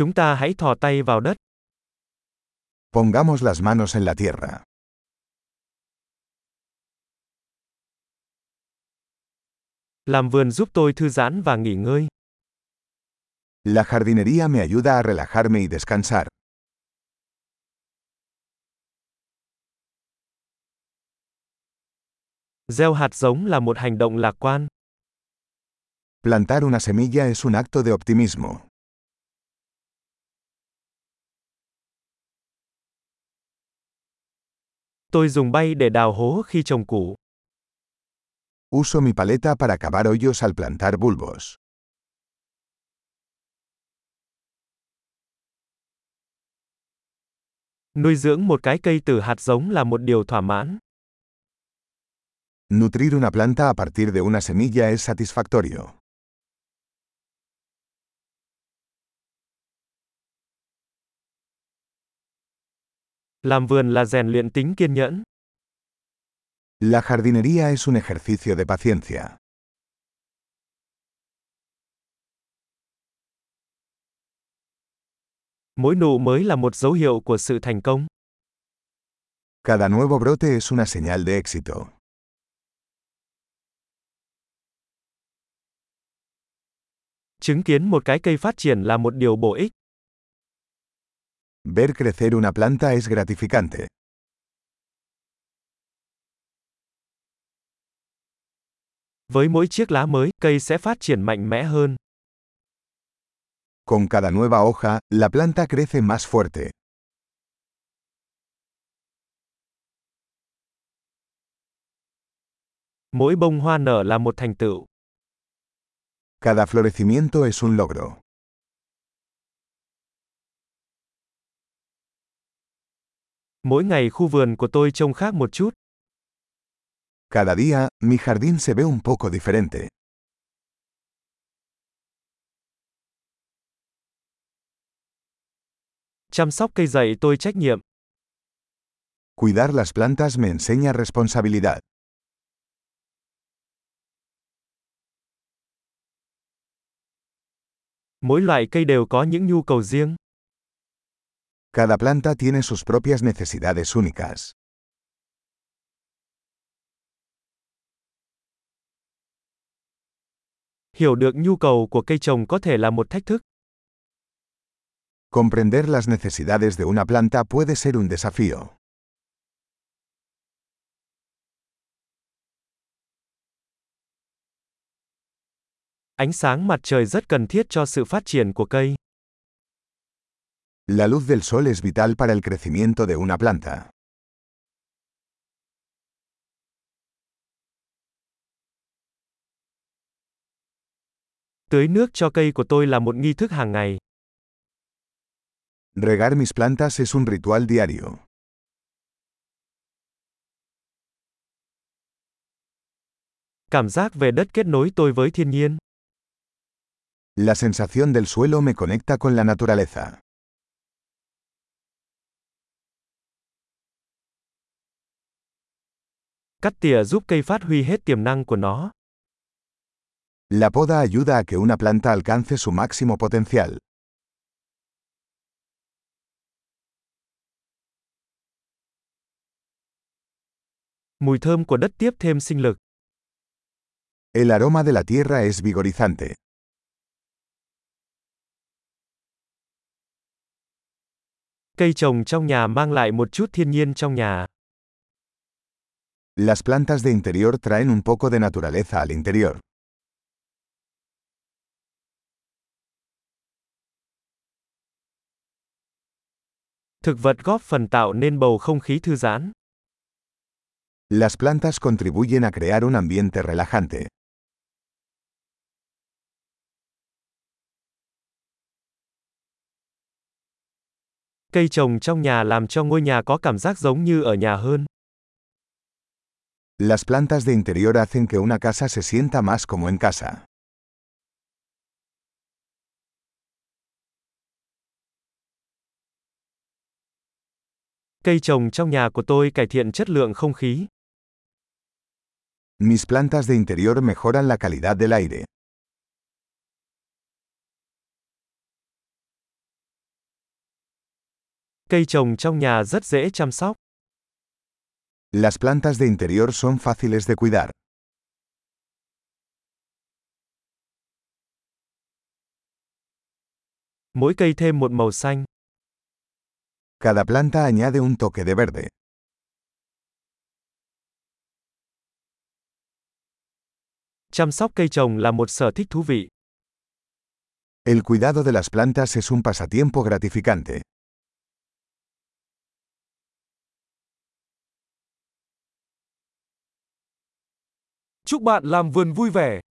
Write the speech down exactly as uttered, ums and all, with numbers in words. Chúng ta hãy thò tay vào đất. Pongamos las manos en la tierra. Làm vườn giúp tôi thư giãn và nghỉ ngơi. La jardinería me ayuda a relajarme y descansar. Gieo hạt giống là một hành động lạc quan. Plantar una semilla es un acto de optimismo. Tôi dùng bay để đào hố khi trồng củ. Uso mi paleta para cavar hoyos al plantar bulbos. Nuôi dưỡng một cái cây từ hạt giống là một điều thỏa mãn. Nutrir una planta a partir de una semilla es satisfactorio. Làm vườn là rèn luyện tính kiên nhẫn. La jardinería es un ejercicio de paciencia. Mỗi nụ mới là một dấu hiệu của sự thành công. Cada nuevo brote es una señal de éxito. Chứng kiến một cái cây phát triển là một điều bổ ích. Ver crecer una planta es gratificante. Với mỗi chiếc lá mới, cây sẽ phát triển mạnh mẽ hơn. Con cada nueva hoja, la planta crece más fuerte. Mỗi bông hoa nở là một thành tựu. Cada florecimiento es un logro. Mỗi ngày khu vườn của tôi trông khác một chút. Cada día, mi jardín se ve un poco diferente. Chăm sóc cây dạy tôi trách nhiệm. Cuidar las plantas me enseña responsabilidad. Mỗi loại cây đều có những nhu cầu riêng. Cada planta tiene sus propias necesidades únicas. Hiểu được nhu cầu của cây trồng có thể là một thách thức. Comprender las necesidades de una planta puede ser un desafío. Ánh sáng mặt trời rất cần thiết cho sự phát triển của cây. La luz del sol es vital para el crecimiento de una planta. Tưới nước cho cây của tôi là một nghi thức hàng ngày. Regar mis plantas es un ritual diario. Cảm giác về đất kết nối tôi với thiên nhiên. La sensación del suelo me conecta con la naturaleza. Cắt tỉa giúp cây phát huy hết tiềm năng của nó. La poda ayuda a que una planta alcance su máximo potencial. Mùi thơm của đất tiếp thêm sinh lực. El aroma de la tierra es vigorizante. Cây trồng trong nhà mang lại một chút thiên nhiên trong nhà. Las plantas de interior traen un poco de naturaleza al interior. Thực vật góp phần tạo nên bầu không khí thư giãn. Las plantas contribuyen a crear un ambiente relajante. Cây trồng trong nhà làm cho ngôi nhà có cảm giác giống như ở nhà hơn. Las plantas de interior hacen que una casa se sienta más como en casa. Cây trồng trong nhà của tôi cải thiện chất lượng không khí. Mis plantas de interior mejoran la calidad del aire. Cây trồng trong nhà rất dễ chăm sóc. Las plantas de interior son fáciles de cuidar. Mỗi cây thêm một màu xanh. Cada planta añade un toque de verde. Chăm sóc cây trồng là một sở thích thú vị. El cuidado de las plantas es un pasatiempo gratificante. Chúc bạn làm vườn vui vẻ.